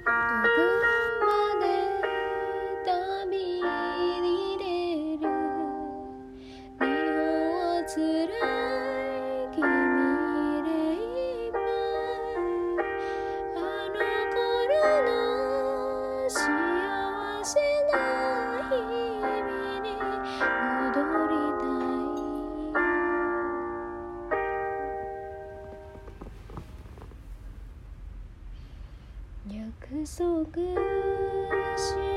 約束し